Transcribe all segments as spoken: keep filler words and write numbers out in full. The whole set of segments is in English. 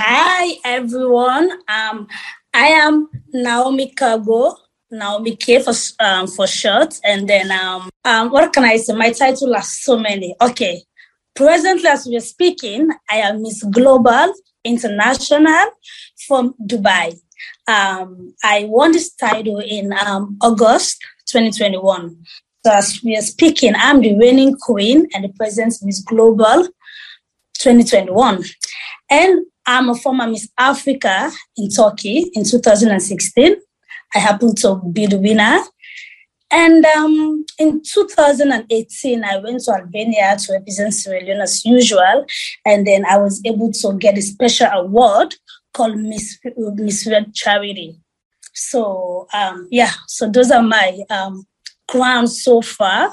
Hi, everyone. Um, I am Naomi Kago, Naomi K for, um, for short. And then, um, um, what can I say? My title has so many. Okay. Presently, as we're speaking, I am Miss Global International from Dubai. Um, I won this title in um, August twenty twenty-one. So as we are speaking, I'm the reigning queen and the present Miss Global twenty twenty-one. And I'm a former Miss Africa in Turkey in two thousand sixteen. I happen to be the winner. And um, in two thousand eighteen, I went to Albania to represent Sierra Leone as usual. And then I was able to get a special award called Miss, Miss Red Charity. So, um, yeah, so those are my um, crowns so far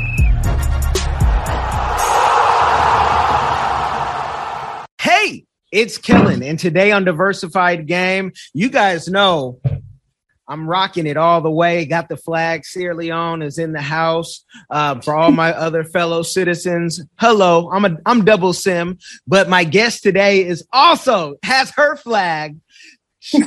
Hey, it's Kellen, and today on Diversified Game, you guys know I'm rocking it all the way. Got the flag. Sierra Leone is in the house. Uh, for all my other fellow citizens, hello. I'm a I'm double sim, but my guest today is also has her flag.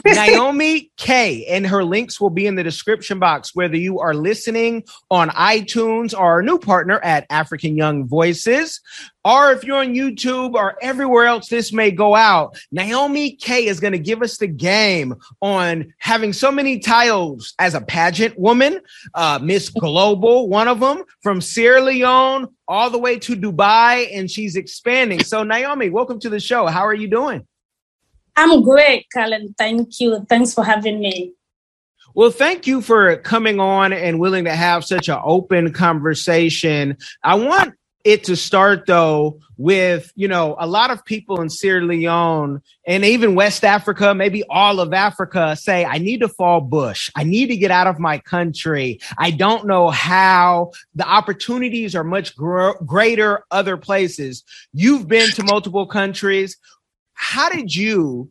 Naomi K, and her links will be in the description box, whether you are listening on iTunes or our new partner at African Young Voices, or if you're on YouTube or everywhere else this may go out. Naomi K is going to give us the game on having so many titles as a pageant woman, uh, Miss Global, one of them, from Sierra Leone all the way to Dubai, and she's expanding. So Naomi, welcome to the show. How are you doing? I'm great, Colin. Thank you. Thanks for having me. Well, thank you for coming on and willing to have such an open conversation. I want it to start, though, with, you know, a lot of people in Sierra Leone and even West Africa, maybe all of Africa, say, I need to fall bush. I need to get out of my country. I don't know how. The opportunities are much gr- greater other places. You've been to multiple countries. How did you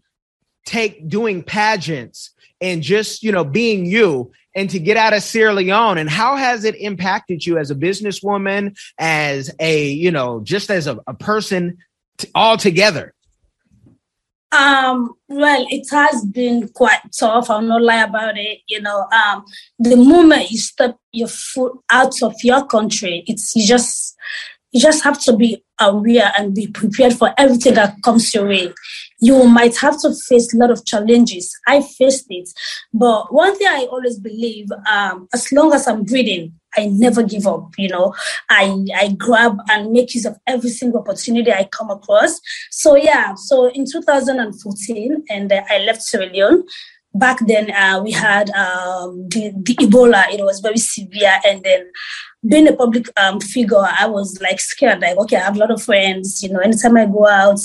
take doing pageants and just, you know, being you and to get out of Sierra Leone? And how has it impacted you as a businesswoman, as a, you know, just as a, a person t- altogether? Um, well, it has been quite tough. I'll not lie about it. You know, um, the moment you step your foot out of your country, it's you just... You just have to be aware and be prepared for everything that comes your way. You might have to face a lot of challenges. I faced it. But one thing I always believe, um, as long as I'm breathing, I never give up, you know. I, I grab and make use of every single opportunity I come across. So, yeah. So, in two thousand fourteen, and uh, I left Sierra Leone. Back then, uh, we had um, the, the Ebola. It was very severe. And then being a public um, figure, I was like scared, like, okay, I have a lot of friends, you know, anytime I go out,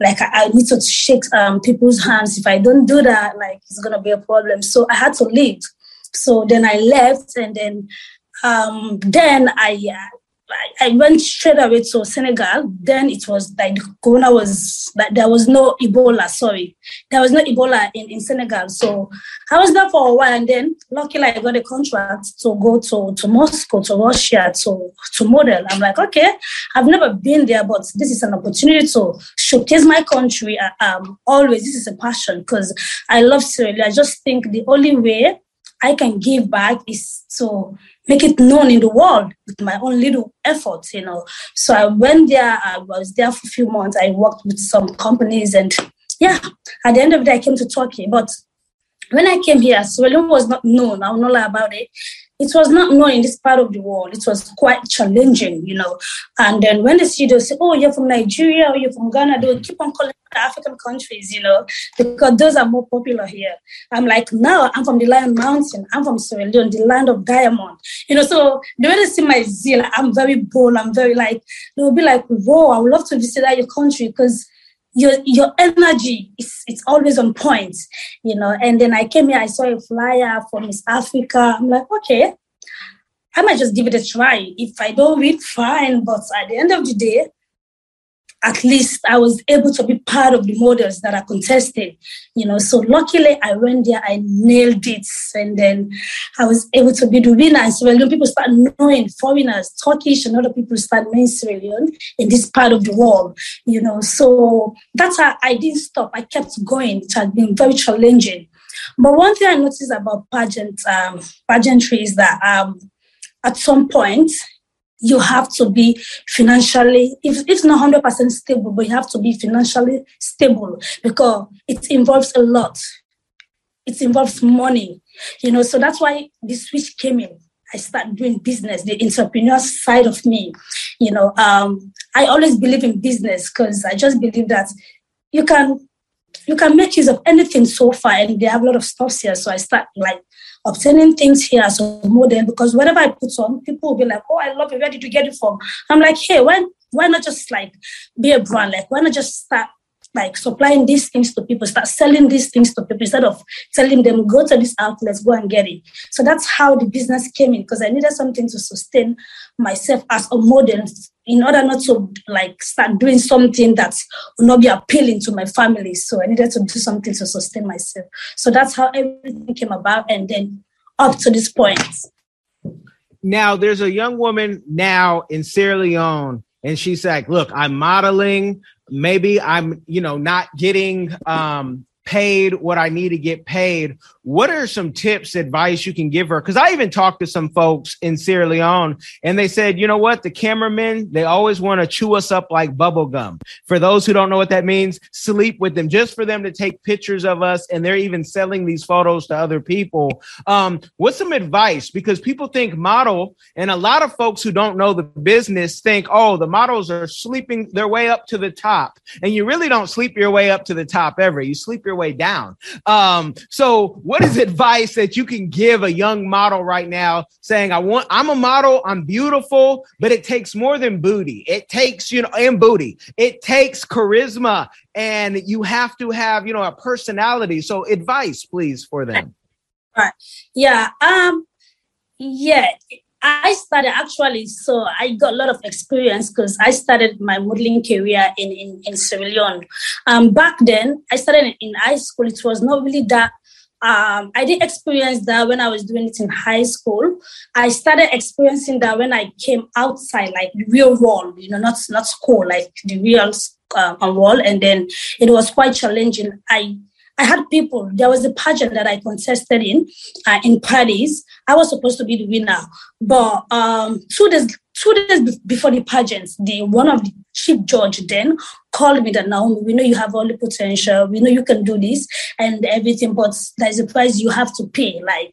like I, I need to shake um, people's hands. If I don't do that, like it's going to be a problem. So I had to leave. So then I left, and then um, then I, I I went straight away to Senegal. Then it was like Corona was, like, there was no Ebola, sorry. There was no Ebola in, in Senegal. So I was there for a while, and then luckily I got a contract to go to, to Moscow, to Russia, to, to model. I'm like, okay, I've never been there, but this is an opportunity to showcase my country. I, um, always, this is a passion because I love Sierra Leone. I just think the only way I can give back is to make it known in the world with my own little efforts, you know. So I went there, I was there for a few months. I worked with some companies, and yeah, at the end of the day, I came to Turkey. But when I came here, Sierra Leone was not known. I will not lie about it. It was not known in this part of the world. It was quite challenging, you know. And then when the studios say, oh, you're from Nigeria or you're from Ghana, they would keep on calling the African countries, you know, because those are more popular here. I'm like, now I'm from the Lion Mountain. I'm from Sierra Leone, the land of diamond. You know, so the way they see my zeal, I'm very bold. I'm very like, they will be like, whoa, I would love to visit your country because Your your energy is it's always on point, you know. And then I came here, I saw a flyer for Miss Africa. I'm like, okay, I might just give it a try. If I don't win, fine. But at the end of the day, at least I was able to be part of the models that are contested, you know. So luckily, I went there, I nailed it, and then I was able to be the winner. And Sierra Leone people start knowing, foreigners, Turkish, and other people start knowing Sierra Leone in this part of the world, you know. So that's how I didn't stop. I kept going, which has been very challenging. But one thing I noticed about pageant, um, pageantry is that um, at some point, you have to be financially, if it's not one hundred percent stable, but you have to be financially stable because it involves a lot. It involves money, you know. So that's why the switch came in. I started doing business, the entrepreneur side of me, you know. Um, I always believe in business because I just believe that you can you can make use of anything so far, and they have a lot of stuff here. So I start like obtaining things here as a model, because whenever I put on, people will be like, oh, I love it. Where did you get it from? I'm like, hey, why, why not just like be a brand? Like, why not just start like supplying these things to people, start selling these things to people instead of telling them, go to this outlet, go and get it. So that's how the business came in, because I needed something to sustain myself as a model in order not to like start doing something that would not be appealing to my family. So I needed to do something to sustain myself. So that's how everything came about, and then up to this point. Now, there's a young woman now in Sierra Leone, and she's like, look, I'm modeling. Maybe I'm, you know, not getting um, paid what I need to get paid. What are some tips, advice you can give her? Because I even talked to some folks in Sierra Leone, and they said, you know what? The cameramen, they always want to chew us up like bubble gum. For those who don't know what that means, sleep with them just for them to take pictures of us. And they're even selling these photos to other people. Um, what's some advice? Because people think model, and a lot of folks who don't know the business think, oh, the models are sleeping their way up to the top. And you really don't sleep your way up to the top ever. You sleep your way down. Um, so what is advice that you can give a young model right now saying, I want, I'm a model, I'm beautiful, but it takes more than booty. It takes, you know, and booty, it takes charisma, and you have to have, you know, a personality. So advice, please, for them. All right. Yeah. Um, yeah. I started actually, so I got a lot of experience because I started my modeling career in, in, in Sierra Leone. Um, back then, I started in high school. It was not really that, um, I didn't experience that when I was doing it in high school. I started experiencing that when I came outside, like the real world, you know, not, not school, like the real uh, world. And then it was quite challenging. I I had people, there was a pageant that I contested in, uh, in Paris. I was supposed to be the winner. But um, two days two days before the pageant, the one of the chief judge then called me that, Naomi, we know you have all the potential. We know you can do this and everything, but there's a price you have to pay. Like,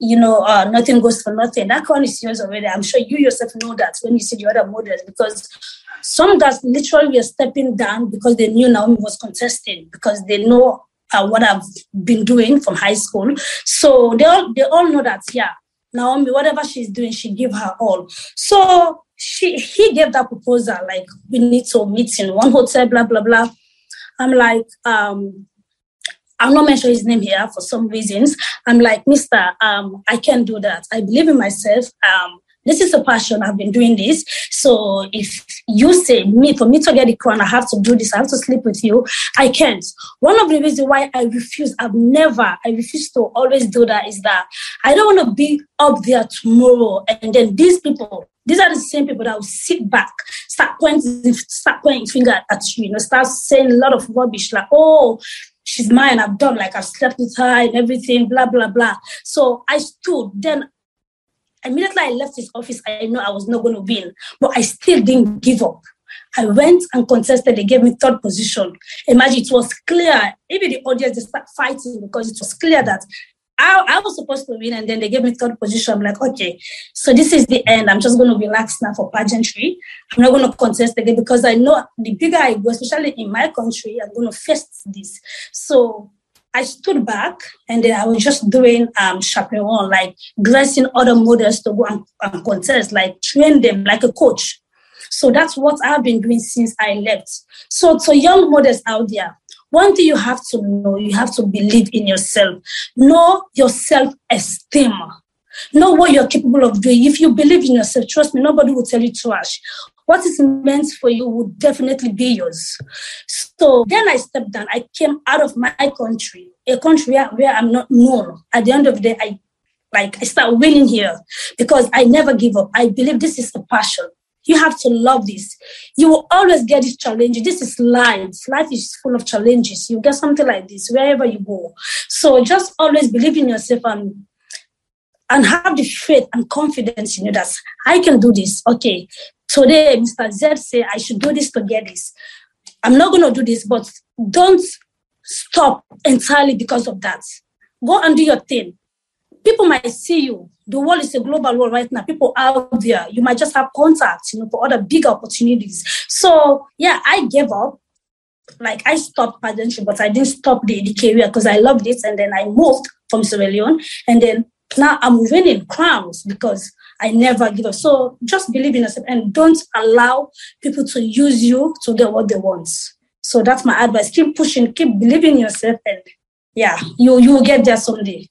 you know, uh, nothing goes for nothing. That one is yours already. I'm sure you yourself know that when you see the other models, because some guys literally were stepping down because they knew Naomi was contesting, because they know Uh, what I've been doing from high school. So they all they all know that, yeah, Naomi, whatever she's doing, she give her all. So she he gave that proposal, like, we need to meet in one hotel, blah, blah, blah. I'm like, um, I'm not mentioning his name here for some reasons. I'm like, mister, um, I can't do that. I believe in myself. Um, this is a passion. I've been doing this. So if you say me, for me to get the crown, I have to do this. I have to sleep with you. I can't. One of the reasons why I refuse, I've never, I refuse to always do that is that I don't want to be up there tomorrow. And then these people, these are the same people that will sit back, start pointing, start pointing finger at you, you know, start saying a lot of rubbish like, oh, she's mine. I've done, like, I've slept with her and everything, blah, blah, blah. So I stood then. Immediately I left his office, I know I was not going to win, but I still didn't give up. I went and contested. They gave me third position. Imagine, it was clear. Even the audience, they start fighting because it was clear that I, I was supposed to win, and then they gave me third position. I'm like, okay, so this is the end. I'm just going to relax now for pageantry. I'm not going to contest again because I know the bigger I go, especially in my country, I'm going to face this. So I stood back, and then I was just doing um, chaperone, like dressing other models to go and, and contest, like train them like a coach. So that's what I've been doing since I left. So to young models out there, one thing you have to know, you have to believe in yourself. Know your self-esteem. Know what you're capable of doing. If you believe in yourself, trust me, nobody will tell you trash. What is meant for you would definitely be yours. So then I stepped down. I came out of my country, a country where, where I'm not known. At the end of the day, I like I start winning here because I never give up. I believe this is a passion. You have to love this. You will always get this challenge. This is life. Life is full of challenges. You get something like this wherever you go. So just always believe in yourself and and have the faith and confidence in you that I can do this. Okay, today Mister Z said I should do this to get this. I'm not going to do this, but don't stop entirely because of that. Go and do your thing. People might see you. The world is a global world right now. People out there, you might just have contacts, you know, for other big opportunities. So, yeah, I gave up. Like, I stopped pageantry, but I didn't stop the, the career because I loved it. And then I moved from Sierra Leone. And then now I'm winning crowns because I never give up. So just believe in yourself and don't allow people to use you to get what they want. So that's my advice. Keep pushing, keep believing in yourself. And, yeah, you you will get there someday.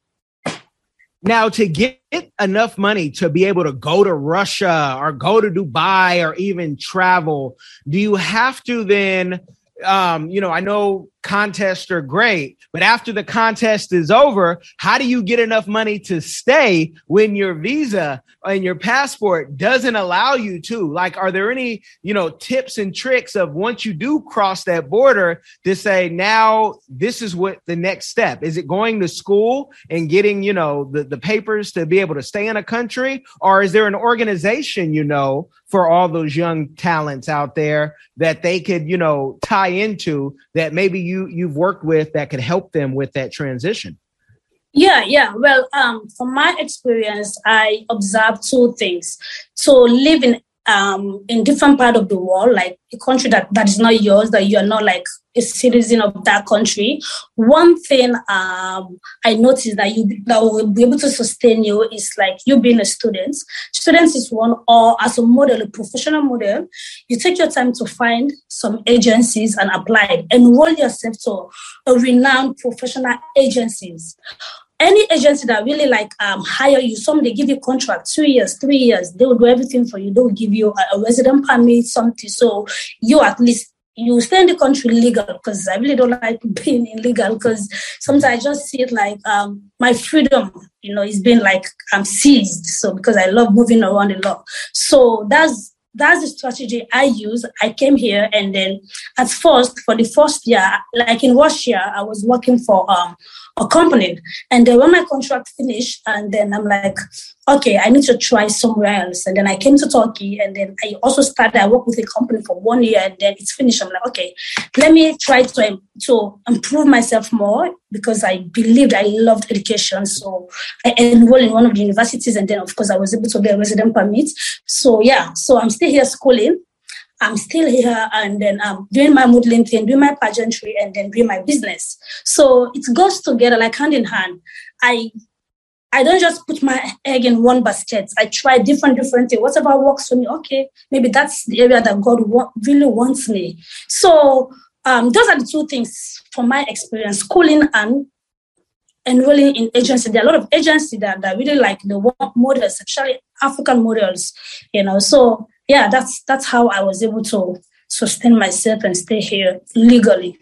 Now, to get enough money to be able to go to Russia or go to Dubai or even travel, do you have to then, um, you know, I know contests are great, but after the contest is over, how do you get enough money to stay when your visa and your passport doesn't allow you to? Like, are there any, you know, tips and tricks of once you do cross that border to say, now this is what the next step is? It going to school and getting, you know, the, the papers to be able to stay in a country? Or is there an organization, you know, for all those young talents out there that they could, you know, tie into that maybe you You, you've worked with that could help them with that transition? Yeah, yeah. Well, um, from my experience, I observed two things. So live in um, in different part of the world, like a country that, that is not yours, that you're not like a citizen of that country. One thing um, I noticed that you that will be able to sustain you is like you being a student. Students is one, or as a model, a professional model, you take your time to find some agencies and apply. Enroll yourself to a renowned professional agencies. Any agency that really like um, hire you, some they give you contract, two years, three years, they will do everything for you. They will give you a, a resident permit, something. So you at least, you stay in the country legal, because I really don't like being illegal, because sometimes I just see it like um, my freedom, you know, is being like um, seized. So because I love moving around a lot. So that's That's the strategy I use. I came here and then at first, for the first year, like in Russia, I was working for um, a company. And then when my contract finished, and then I'm like, okay, I need to try somewhere else. And then I came to Turkey and then I also started, I worked with a company for one year and then it's finished. I'm like, okay, let me try to, to improve myself more because I believed I loved education. So I enrolled in one of the universities and then of course I was able to get a resident permit. So yeah, so I'm still here schooling. I'm still here and then I'm doing my modeling thing, doing my pageantry and then doing my business. So it goes together like hand in hand. I I don't just put my egg in one basket. I try different, different things. Whatever works for me, okay, maybe that's the area that God wa- really wants me. So um, those are the two things from my experience, schooling and enrolling in agency. There are a lot of agencies that, that really like the work models, especially African models, you know. So, yeah, that's that's how I was able to sustain myself and stay here legally.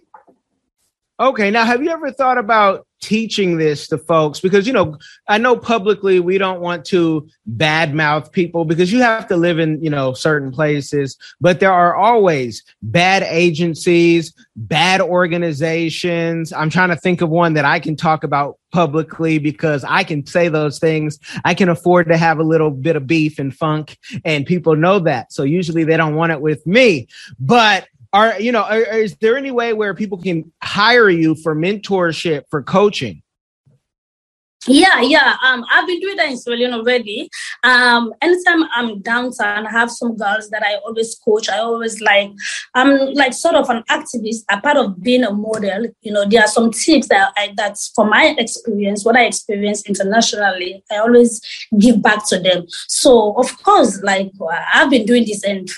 Okay, now have you ever thought about teaching this to folks? Because, you know, I know publicly we don't want to badmouth people because you have to live in, you know, certain places, but there are always bad agencies, bad organizations. I'm trying to think of one that I can talk about publicly because I can say those things. I can afford to have a little bit of beef and funk and people know that. So usually they don't want it with me, but Are you know? Are, is there any way where people can hire you for mentorship, for coaching? Yeah, yeah. Um, I've been doing that in Sierra Leone already. Um, anytime I'm downtown, I have some girls that I always coach. I always like. I'm like sort of an activist. Apart of being a model, you know, there are some tips that I, that's from my experience, what I experienced internationally. I always give back to them. So of course, like I've been doing this and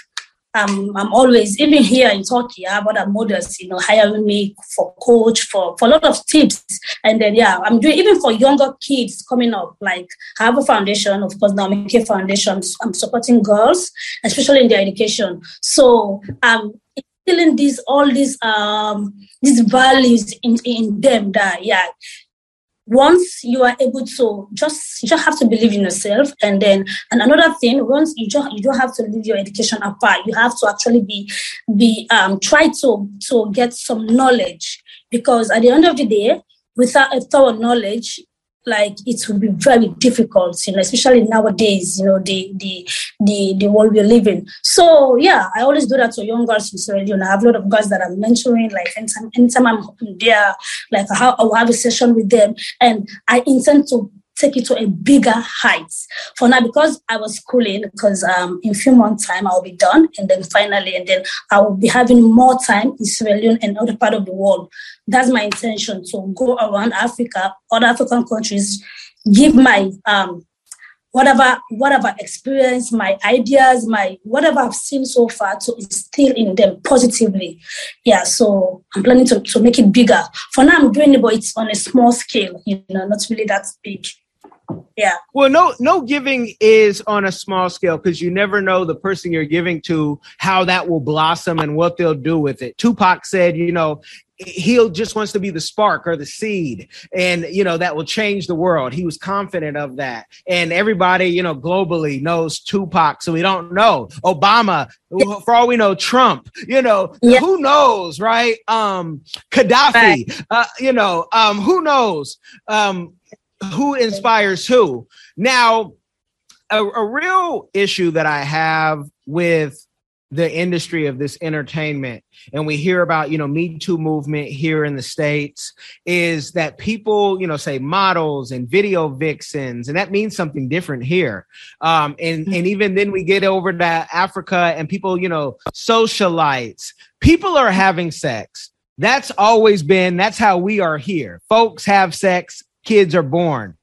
Um, I'm always, even here in Turkey, I have other models, you know, hiring me for coach, for, for a lot of tips. And then, yeah, I'm doing, even for younger kids coming up, like I have a foundation, of course, Naomi K Foundation. I'm supporting girls, especially in their education. So I'm instilling these, all these, um, these values in, in them that, yeah, once you are able to, just you just have to believe in yourself. And then, and another thing, once you just, you don't have to leave your education apart. You have to actually be, be um try to, to get some knowledge, because at the end of the day, without a thorough knowledge, like it will be very difficult, you know, especially nowadays, you know, the the the the world we live in. So yeah, I always do that to young girls in Sierra Leone. I have a lot of girls that I'm mentoring, like anytime anytime I'm there, like I'll have a session with them, and I intend to take it to a bigger height. For now, because I was schooling, because um, in a few months' time, I'll be done. And then finally, and then I will be having more time in Sierra Leone and other part of the world. That's my intention, to go around Africa, other African countries, give my um, whatever whatever experience, my ideas, my whatever I've seen so far, to instill in them positively. Yeah, so I'm planning to, to make it bigger. For now, I'm doing it, but it's on a small scale, you know, not really that big. Yeah. Well, no, no giving is on a small scale, because you never know the person you're giving to, how that will blossom and what they'll do with it. Tupac said, you know, he just wants to be the spark or the seed, and, you know, that will change the world. He was confident of that. And everybody, you know, globally knows Tupac. So we don't know. Obama, for all we know, Trump, you know, yeah. Who knows, right? Um, Gaddafi, right. Uh, you know, um, who knows? Um, Who inspires who? Now, a, a real issue that I have with the industry of this entertainment, and we hear about, you know, Me Too movement here in the States, is that people, you know, say models and video vixens, and that means something different here. Um, and, and even then we get over to Africa and people, you know, socialites, people are having sex. That's always been, that's how we are here. Folks have sex. Kids are born.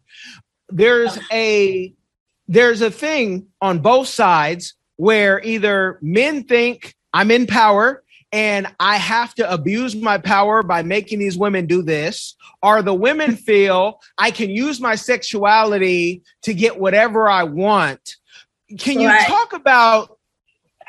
There's a there's a thing on both sides where either men think I'm in power and I have to abuse my power by making these women do this, or the women feel I can use my sexuality to get whatever I want. Can you right. talk about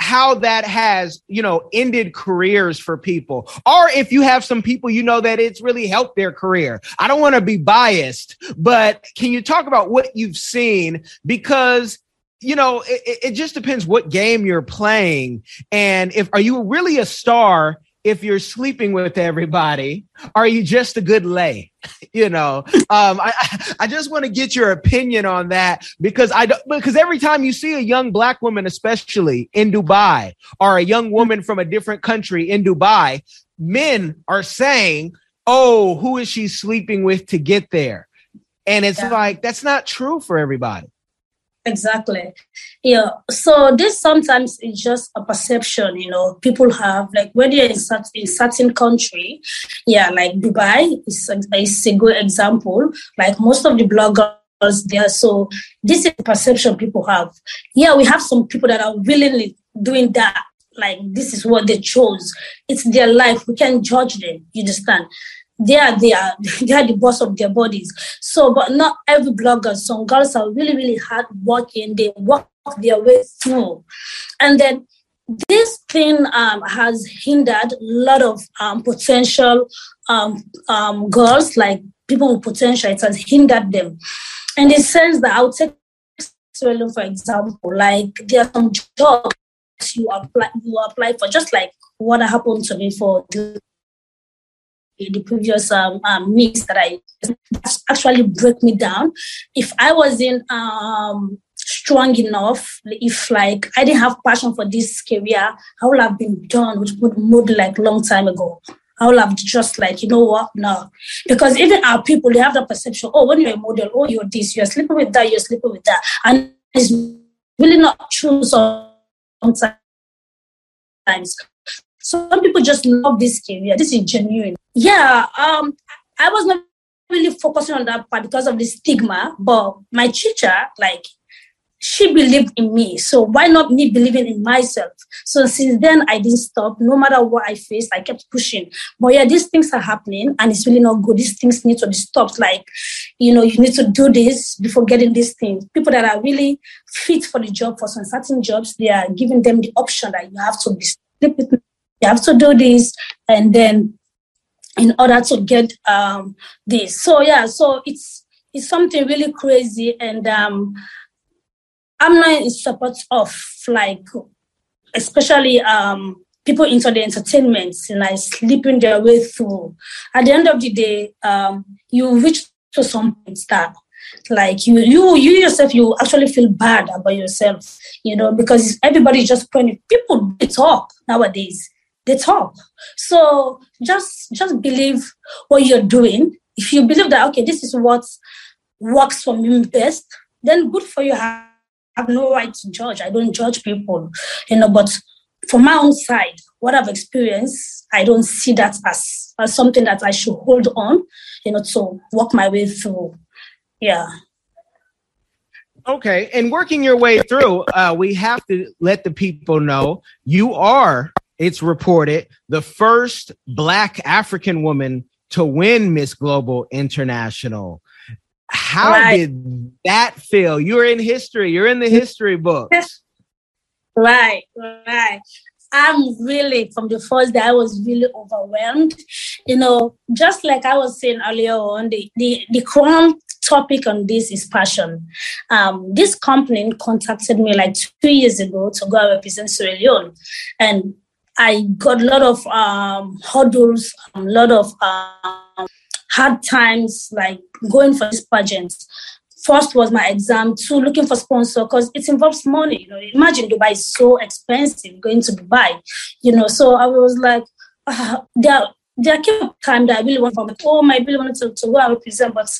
how that has, you know, ended careers for people, or if you have some people, you know, that it's really helped their career? I don't want to be biased, but can you talk about what you've seen? Because, you know, it, it just depends what game you're playing. And if, are you really a star if you're sleeping with everybody? Are you just a good lay? You know, um, I, I just want to get your opinion on that, because I don't, because every time you see a young Black woman, especially in Dubai, or a young woman from a different country in Dubai, men are saying, oh, who is she sleeping with to get there? And it's yeah. like, that's not true for everybody. Exactly. Yeah. So this sometimes is just a perception, you know, people have, like when you're in such in certain country, yeah, like Dubai is a, is a good example. Like most of the bloggers there, so this is the perception people have. Yeah, we have some people that are willingly doing that. Like this is what they chose. It's their life. We can't judge them. You understand? They are, they are, they are the boss of their bodies. So, but not every blogger. Some girls are really, really hard working. They work their way through. And then this thing um, has hindered a lot of um, potential um, um, girls, like people with potential. It has hindered them. In the sense that, I'll take Sierra Leone, for example, like there are some jobs you apply, you apply for, just like what happened to me for the the previous um, um, mix that I actually broke me down. If I wasn't um, strong enough, if like I didn't have passion for this career, I would have been done with mood like long time ago. I would have just like, you know what, no. Because even our people, they have the perception, oh, when you're a model, oh, you're this, you're sleeping with that, you're sleeping with that. And it's really not true sometimes. Some people just love this career. This is genuine. Yeah, um, I was not really focusing on that part because of the stigma. But my teacher, like, she believed in me, so why not me believing in myself? So since then, I didn't stop. No matter what I faced, I kept pushing. But yeah, these things are happening, and it's really not good. These things need to be stopped. Like, you know, you need to do this before getting these things. People that are really fit for the job, for some certain jobs, they are giving them the option that you have to be sleep with me, you have to do this, and then in order to get um, this. So yeah, so it's it's something really crazy, and um. I'm not in support of, like, especially um, people into the entertainment, like sleeping their way through. At the end of the day, um, you reach to some point that, like, you, you, you yourself, you actually feel bad about yourself, you know, because everybody just pointing. People, they talk nowadays. They talk. So just just believe what you're doing. If you believe that, okay, this is what works for me best, then good for you. I have no right to judge. I don't judge people, you know, but from my own side, what I've experienced, I don't see that as, as something that I should hold on, you know, to walk my way through. Yeah. Okay. And working your way through, uh, we have to let the people know you are, it's reported, the first Black African woman to win Miss Global International. How right. did that feel? You're in history. You're in the history books. Right, right. I'm really, from the first day, I was really overwhelmed. You know, just like I was saying earlier on, the, the, the crown topic on this is passion. Um, this company contacted me like two years ago to go represent Sierra Leone. And I got a lot of um, hurdles, a lot of... Um, hard times, like going for this pageant. First was my exam, two, looking for sponsor, because it involves money. You know, imagine Dubai is so expensive, going to Dubai, you know. So I was like, uh, there, there came a time that I really wanted to, oh, I really wanted to, to go and represent, but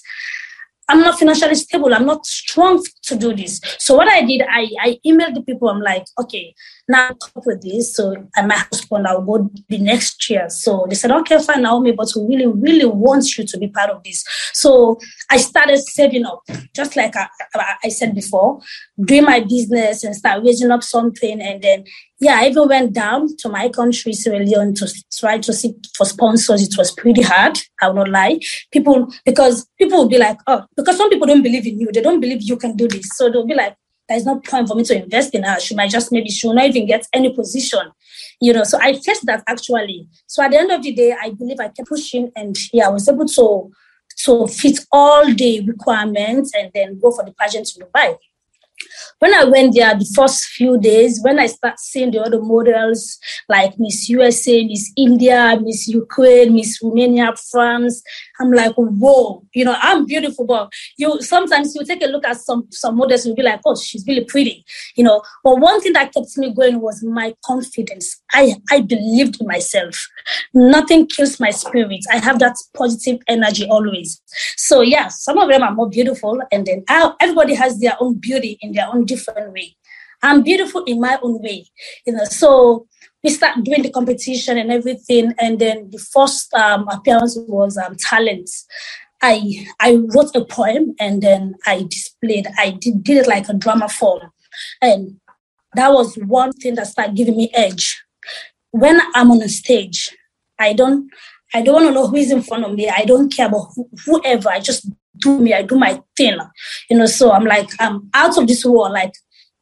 I'm not financially stable. I'm not strong to do this. So what I did, I, I emailed the people. I'm like, okay, now I'm up with this. So and my husband, I'll go the next year. So they said, okay, fine, Naomi, but we really, really want you to be part of this. So I started saving up, just like I, I said before, doing my business and start raising up something. And then, yeah, I even went down to my country, Sierra Leone, to try to seek for sponsors. It was pretty hard, I will not lie. People, because people would be like, oh, because some people don't believe in you. They don't believe you can do this. So they'll be like, there's no point for me to invest in her. She might just, maybe she'll not even get any position, you know. So I faced that actually. So at the end of the day, I believe I kept pushing, and yeah, I was able to, to fit all the requirements and then go for the pageant in Dubai. When I went there the first few days, when I start seeing the other models like Miss U S A, Miss India, Miss Ukraine, Miss Romania, France, I'm like, whoa, you know, I'm beautiful, but you sometimes you take a look at some, some models and you'll be like, oh, she's really pretty, you know. But one thing that kept me going was my confidence. I, I believed in myself. Nothing kills my spirit. I have that positive energy always. So yeah, some of them are more beautiful, and then I, everybody has their own beauty in their own different way. I'm beautiful in my own way, you know. So we start doing the competition and everything, and then the first um, appearance was um, talent. I I wrote a poem, and then I displayed. I did, did it like a drama form, and that was one thing that started giving me edge. When I'm on a stage, I don't I don't want to know who is in front of me. I don't care about who, whoever. I just do me. I do my thing, you know. So I'm like, I'm out of this world, like.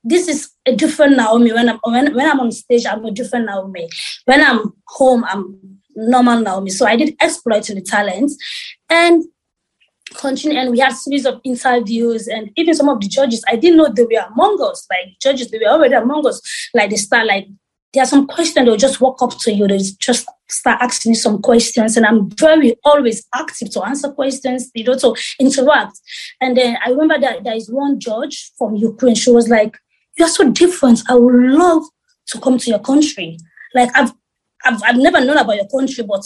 This is a different Naomi. When I'm when, when I'm on stage, I'm a different Naomi. When I'm home, I'm normal Naomi. So I did exploit the talents and continue. And we had series of interviews, and even some of the judges, I didn't know they were among us. Like judges, they were already among us. Like they start like there are some questions they'll just walk up to you. They just start asking you some questions, and I'm very always active to answer questions, you know, to interact. And then I remember that there is one judge from Ukraine. She was like, "You're so different. I would love to come to your country. Like, I've, I've I've never known about your country, but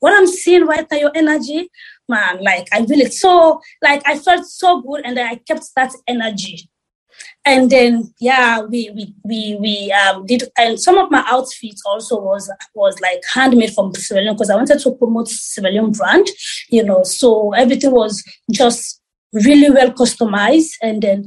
what I'm seeing right now, your energy, man, like, I really, so, like, I felt so good, and then I kept that energy. And then, yeah, we we we, we um, did, and some of my outfits also was, was like, handmade from Sierra Leone, because I wanted to promote Sierra Leone brand, you know, so everything was just really well customized, and then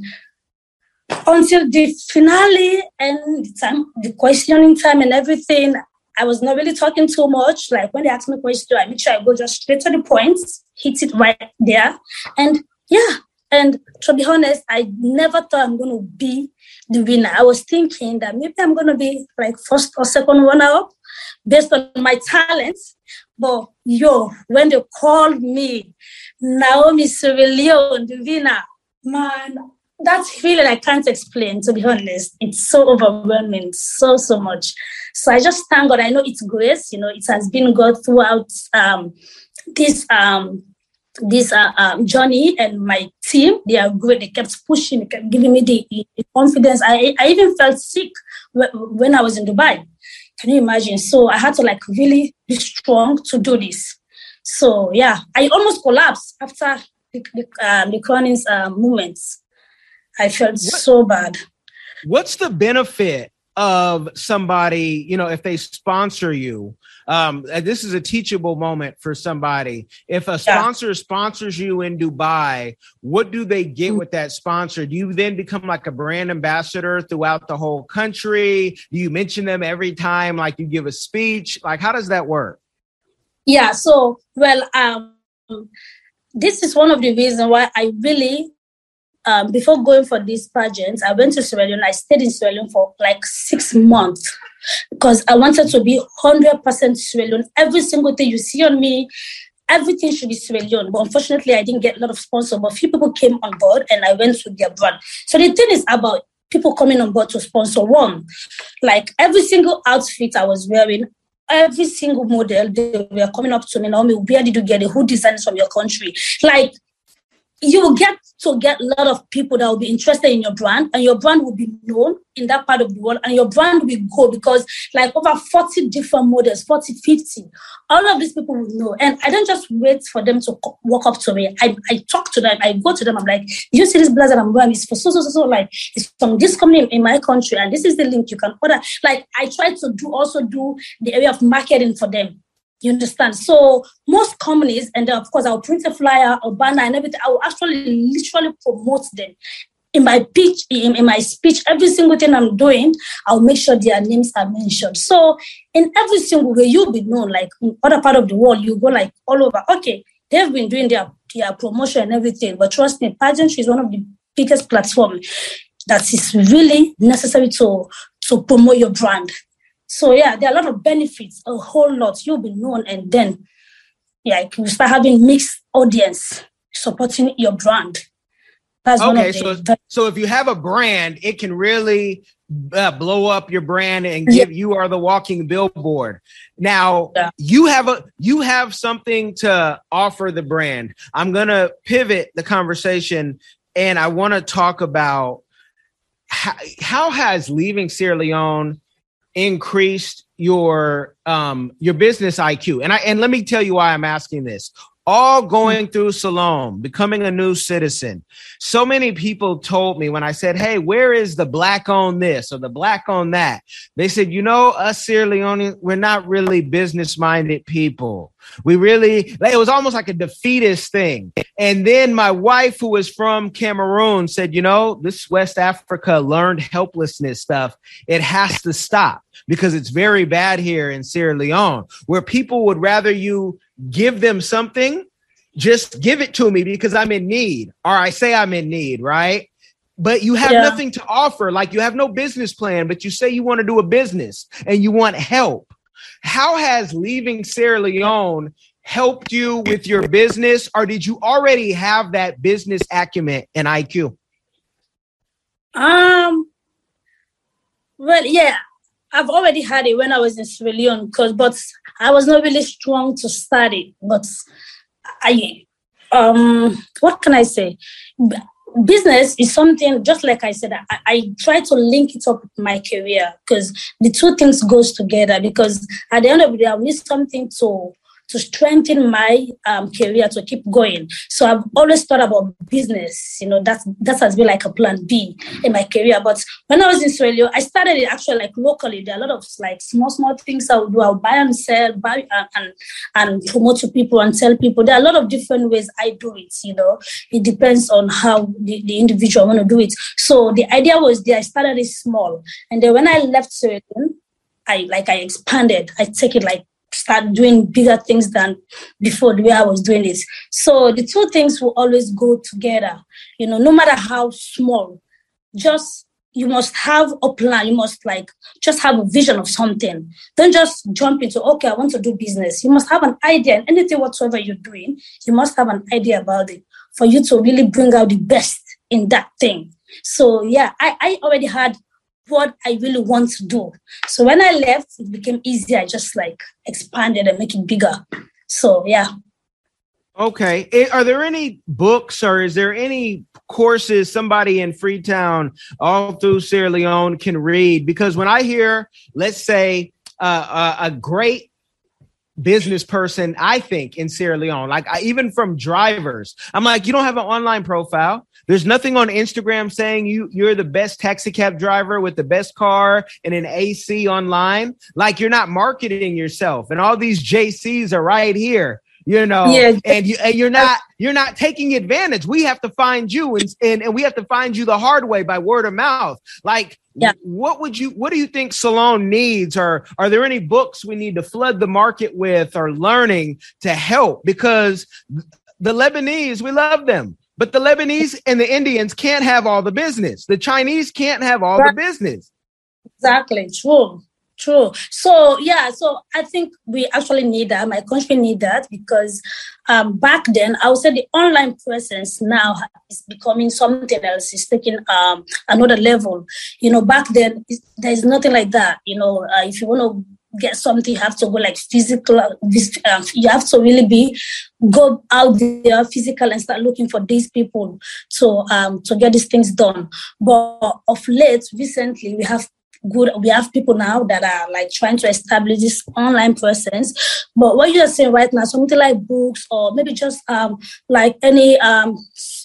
until the finale and the, time, the questioning time and everything, I was not really talking too much. Like when they asked me questions, I make sure I go just straight to the point, hit it right there. And yeah, and to be honest, I never thought I'm going to be the winner. I was thinking that maybe I'm going to be like first or second runner up based on my talents. But yo, when they called me, Naomi Cereleon, the winner, man, that feeling I can't explain, to be honest. It's so overwhelming, so, so much. So I just thank God. I know it's grace. You know, it has been God throughout um, this um, this uh, um, journey, and my team, they are great. They kept pushing, they kept giving me the, the confidence. I, I even felt sick when I was in Dubai. Can you imagine? So I had to like really be strong to do this. So yeah, I almost collapsed after the, the, um, the Cronin's uh, movements. I felt what, so bad. What's the benefit of somebody, you know, if they sponsor you? Um, this is a teachable moment for somebody. If a sponsor yeah. sponsors you in Dubai, what do they get mm-hmm. with that sponsor? Do you then become like a brand ambassador throughout the whole country? Do you mention them every time, like you give a speech? Like, how does that work? Yeah, so, well, um, this is one of the reasons why I really... Um, before going for these pageants, I went to Sierra Leone. I stayed in Sierra Leone for like six months because I wanted to be one hundred percent Sierra Leone. Every single thing you see on me, everything should be Sierra Leone. But unfortunately, I didn't get a lot of sponsors. But few people came on board and I went with their brand. So the thing is about people coming on board to sponsor one. Like every single outfit I was wearing, every single model, they were coming up to me, Naomi, where did you get it? Who designed it from your country? Like, you will get to get a lot of people that will be interested in your brand, and your brand will be known in that part of the world, and your brand will go because like over forty different models, forty, fifty, all of these people will know. And I don't just wait for them to walk up to me. I, I talk to them. I go to them. I'm like, you see this blazer I'm wearing? It's for so, so, so, so, like it's from this company in my country, and this is the link you can order. Like I try to do also do the area of marketing for them. You understand? So most companies, and of course I'll print a flyer or banner and everything, I will actually literally promote them. In my pitch, in, in my speech, every single thing I'm doing, I'll make sure their names are mentioned. So in every single way, you'll be known, like in other part of the world, you go like all over. Okay, they've been doing their, their promotion and everything, but trust me, pageantry is one of the biggest platforms that is really necessary to, to promote your brand. So, yeah, there are a lot of benefits, a whole lot. You'll be known, and then yeah, you start having mixed audience supporting your brand. That's okay, so, the- so if you have a brand, it can really uh, blow up your brand and give yeah. you are the walking billboard. Now, yeah. you have a you have something to offer the brand. I'm going to pivot the conversation, and I want to talk about how, how has leaving Sierra Leone increased your um your business I Q. And I and let me tell you why I'm asking this. All going through Siloam, becoming a new citizen. So many people told me when I said, hey, where is the black on this or the black on that? They said, you know, us Sierra Leoneans, we're not really business-minded people. We really, it was almost like a defeatist thing. And then my wife, who was from Cameroon, said, you know, this West Africa learned helplessness stuff, it has to stop because it's very bad here in Sierra Leone, where people would rather you give them something, just give it to me because I'm in need, or I say I'm in need, right? But you have yeah. nothing to offer. Like you have no business plan, but you say you want to do a business and you want help. How has leaving Sierra Leone helped you with your business, or did you already have that business acumen and I Q? Um, well, yeah, I've already had it when I was in Sierra Leone, because, but I was not really strong to study, but I, um, what can I say? B- business is something, just like I said, I, I try to link it up with my career because the two things goes together, because at the end of the day, I need something to, to strengthen my um, career, to keep going. So I've always thought about business. You know, that's, that has been like a plan B in my career. But when I was in Sierra Leone, I started it actually like locally. There are a lot of like small, small things I would do. I'll buy and sell, buy uh, and, and promote to people and tell people. There are a lot of different ways I do it, you know. It depends on how the, the individual want to do it. So the idea was there. I started it small. And then when I left Sierra Leone, I like I expanded. I take it like start doing bigger things than before the way I was doing it. So the two things will always go together, you know, no matter how small. Just you must have a plan. You must like just have a vision of something. Don't just jump into, okay, I want to do business. You must have an idea, and anything whatsoever you're doing, you must have an idea about it for you to really bring out the best in that thing. So yeah, I, I already had what I really want to do. So when I left, it became easier. I just like expanded and make it bigger. So yeah. Okay. Are there any books or is there any courses somebody in Freetown all through Sierra Leone can read? Because when I hear, let's say, uh, a, a great business person, I think in Sierra Leone, like I, even from drivers, I'm like, you don't have an online profile. There's nothing on Instagram saying you, you're the best taxi cab driver with the best car and an A C online. Like you're not marketing yourself and all these J Cs are right here, you know, yeah. and, you, and you're not, you're not taking advantage. We have to find you and, and, and we have to find you the hard way by word of mouth. Like, yeah. What would you, what do you think Salone needs? Or are there any books we need to flood the market with or learning to help? Because the Lebanese, we love them, but the Lebanese and the Indians can't have all the business. The Chinese can't have all the business. Exactly. True. True. So, yeah, so I think we actually need that. My country need that because um, back then, I would say the online presence now is becoming something else. It's taking um, another level. You know, back then, there's nothing like that. You know, uh, if you want to get something, you have to go like physical. Uh, you have to really be go out there physical and start looking for these people to um, to get these things done. But of late, recently, we have Good, we have people now that are like trying to establish this online presence. But what you are saying right now, something like books or maybe just um like any um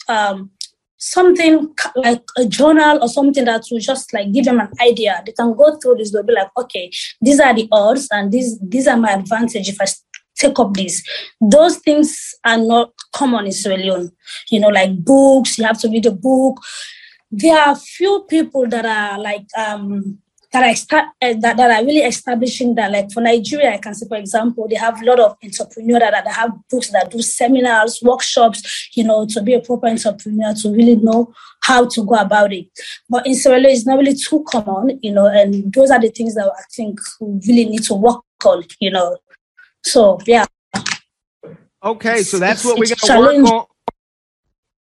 um something like a journal or something that will just like give them an idea. They can go through this. They'll be like, okay, these are the odds and these these are my advantage if I take up this. Those things are not common in Sierra Leone. You know, like books. You have to read a book. There are few people that are like um. That I start uh, that, that are really establishing that. Like for Nigeria, I can say, for example, they have a lot of entrepreneurs that, that have books that do seminars, workshops, you know, to be a proper entrepreneur, to really know how to go about it. But in Sierra Leone, it's not really too common, you know, and those are the things that I think we really need to work on, you know. So, yeah. Okay, so that's it's, what we're going to work on.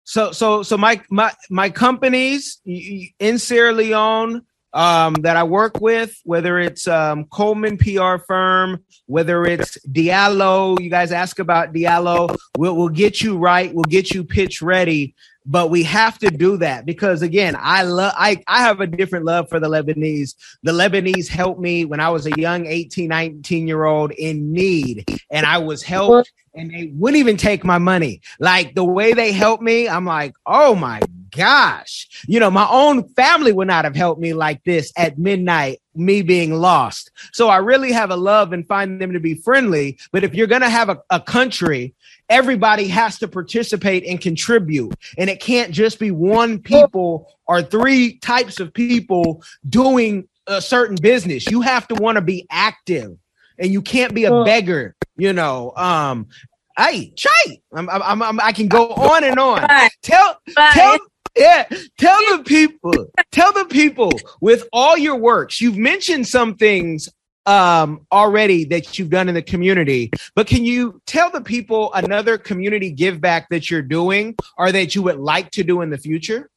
So, so, so my, my, my companies in Sierra Leone, Um, that I work with, whether it's um, Coleman P R firm, whether it's Diallo, you guys ask about Diallo, we'll, we'll get you right, we'll get you pitch ready, but we have to do that because again, I love, I, I have a different love for the Lebanese. The Lebanese helped me when I was a young eighteen, nineteen year old in need and I was helped and they wouldn't even take my money. Like the way they helped me, I'm like, oh my gosh, you know, my own family would not have helped me like this at midnight, me being lost. So I really have a love and find them to be friendly. But if you're going to have a, a country, everybody has to participate and contribute. And it can't just be one people or three types of people doing a certain business. You have to want to be active and you can't be a beggar, you know, um, hey, Chai, I'm, I'm, I'm, I can go on and on. Tell, tell, yeah, tell the people, tell the people with all your works. You've mentioned some things um, already that you've done in the community, but can you tell the people another community give back that you're doing or that you would like to do in the future?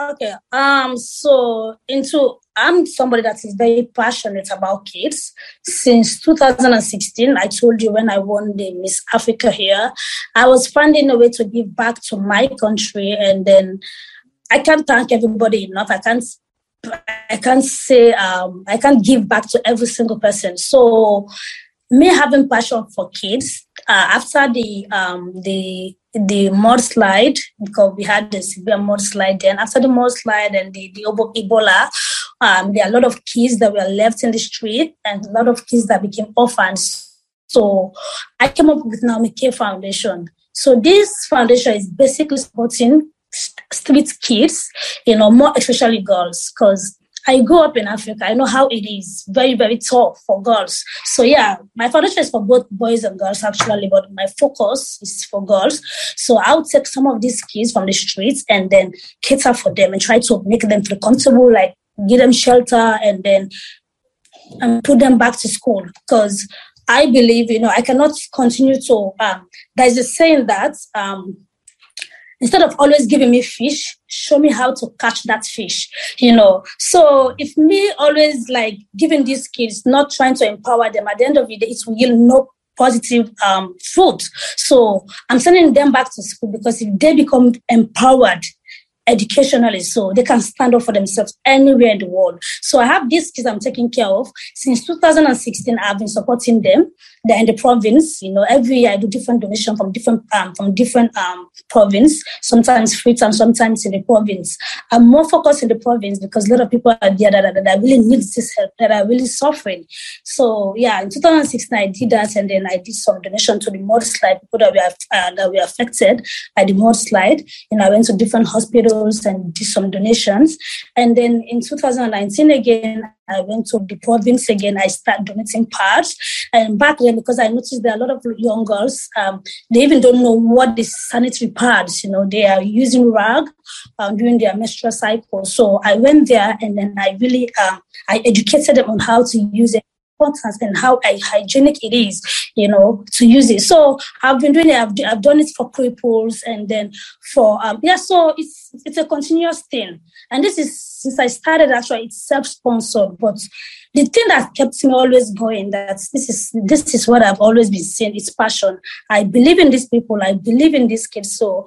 Okay. Um. So into I'm somebody that is very passionate about kids. Since two thousand sixteen, I told you when I won the Miss Africa here, I was finding a way to give back to my country, and then I can't thank everybody enough. I can't. I can't say. Um. I can't give back to every single person. So me having passion for kids uh, after the um, the the mudslide, because we had the severe mudslide then. After the mudslide and the, the Ebola, um, there are a lot of kids that were left in the street and a lot of kids that became orphans. So I came up with Naomi K Foundation. So this foundation is basically supporting street kids, you know, more especially girls, because I grew up in Africa. I know how it is. Very, very tough for girls. So yeah, my foundation is for both boys and girls actually, but my focus is for girls. So I'll take some of these kids from the streets and then cater for them and try to make them feel comfortable, like give them shelter and then and put them back to school. Because I believe, you know, I cannot continue to, um, there's a saying that, um, instead of always giving me fish, show me how to catch that fish, you know. So if me always like giving these kids, not trying to empower them, at the end of the day, it will yield no positive um, fruit. So I'm sending them back to school because if they become empowered educationally, so they can stand up for themselves anywhere in the world. So I have these kids I'm taking care of. Since two thousand sixteen, I've been supporting them. They're in the province. You know, every year I do different donations from different um, from different um province, sometimes free time, sometimes in the province. I'm more focused in the province because a lot of people are there that, that, that really need this help, that are really suffering. So yeah, in two thousand sixteen, I did that, and then I did some donation to the mudslide, people that were, uh, that were affected by the mudslide. You know, I went to different hospitals and did some donations. And then in two thousand nineteen again, I went to the province again. I started donating parts. And back then, because I noticed there are a lot of young girls, um, they even don't know what the sanitary pads, you know, they are using rag um, during their menstrual cycle. So I went there and then I really, uh, I educated them on how to use it and how hygienic it is, you know, to use it. So I've been doing it. I've, I've done it for cripples and then for, um, yeah, so it's it's a continuous thing. And this is, since I started, actually, it's self-sponsored. But the thing that kept me always going, that this is this is what I've always been saying, it's passion. I believe in these people. I believe in these kids. So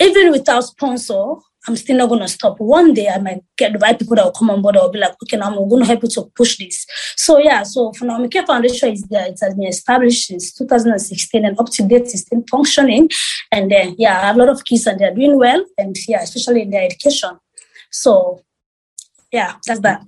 even without sponsor, I'm still not going to stop. One day I might get the right people that will come on board or be like, okay, now I'm going to help you to push this. So yeah, so for Naomi K Foundation is there. It has been established since two thousand sixteen and up to date it's still functioning. And then, yeah, I have a lot of kids and they're doing well. And yeah, especially in their education. So yeah, that's that.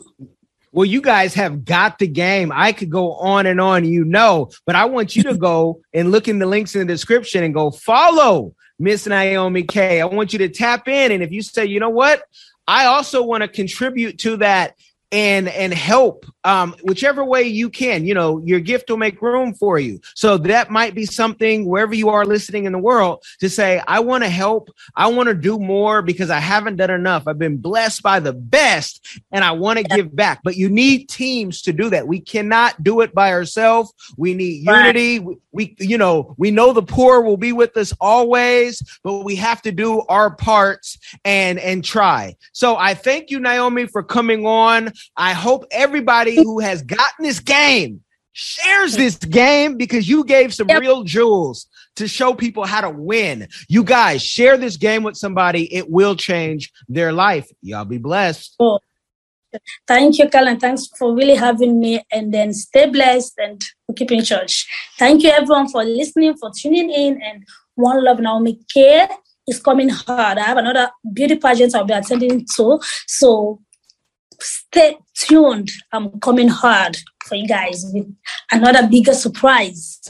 Well, you guys have got the game. I could go on and on, you know, but I want you to go and look in the links in the description and go follow Miss Naomi K. I want you to tap in. And if you say, you know what, I also want to contribute to that and and help um, whichever way you can, you know, your gift will make room for you. So that might be something wherever you are listening in the world to say, I want to help. I want to do more because I haven't done enough. I've been blessed by the best and I want to give back. But you need teams to do that. We cannot do it by ourselves. We need unity. We, we, you know, we know the poor will be with us always, but we have to do our parts and, and try. So I thank you, Naomi, for coming on. I hope everybody who has gotten this game shares this game because you gave some yep. real jewels to show people how to win. You guys share this game with somebody. It will change their life. Y'all be blessed. Oh, thank you, Carl, and thanks for really having me. And then stay blessed and keep in church. Thank you, everyone, for listening, for tuning in. And one love, Naomi K is coming hard. I have another beauty pageant I'll be attending to. So stay tuned. I'm coming hard for you guys with another bigger surprise.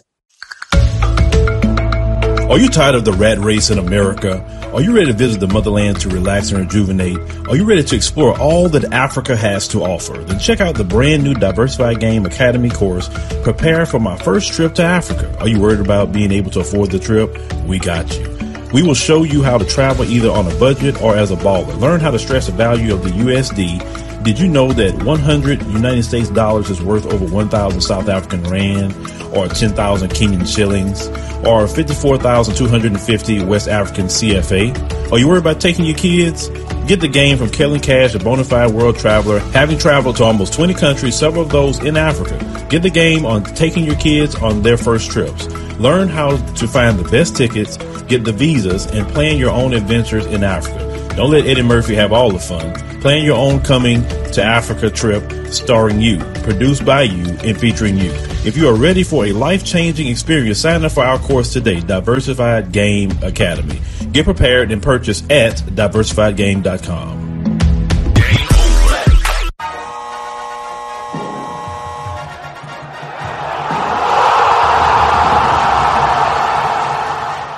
Are you tired of the rat race in America? Are you ready to visit the motherland to relax and rejuvenate? Are you ready to explore all that Africa has to offer? Then check out the brand new Diversified Game Academy course, Prepare for My First Trip to Africa. Are you worried about being able to afford the trip? We got you. We will show you how to travel either on a budget or as a baller. Learn how to stress the value of the U S D. Did you know that one hundred United States dollars is worth over one thousand South African rand or ten thousand Kenyan shillings or fifty-four thousand two hundred fifty West African C F A? Are you worried about taking your kids? Get the game from Kelly Cash, a bona fide world traveler, having traveled to almost twenty countries, several of those in Africa. Get the game on taking your kids on their first trips. Learn how to find the best tickets, get the visas, and plan your own adventures in Africa. Don't let Eddie Murphy have all the fun. Plan your own Coming to Africa trip starring you, produced by you, and featuring you. If you are ready for a life-changing experience, sign up for our course today, Diversified Game Academy. Get prepared and purchase at diversified game dot com.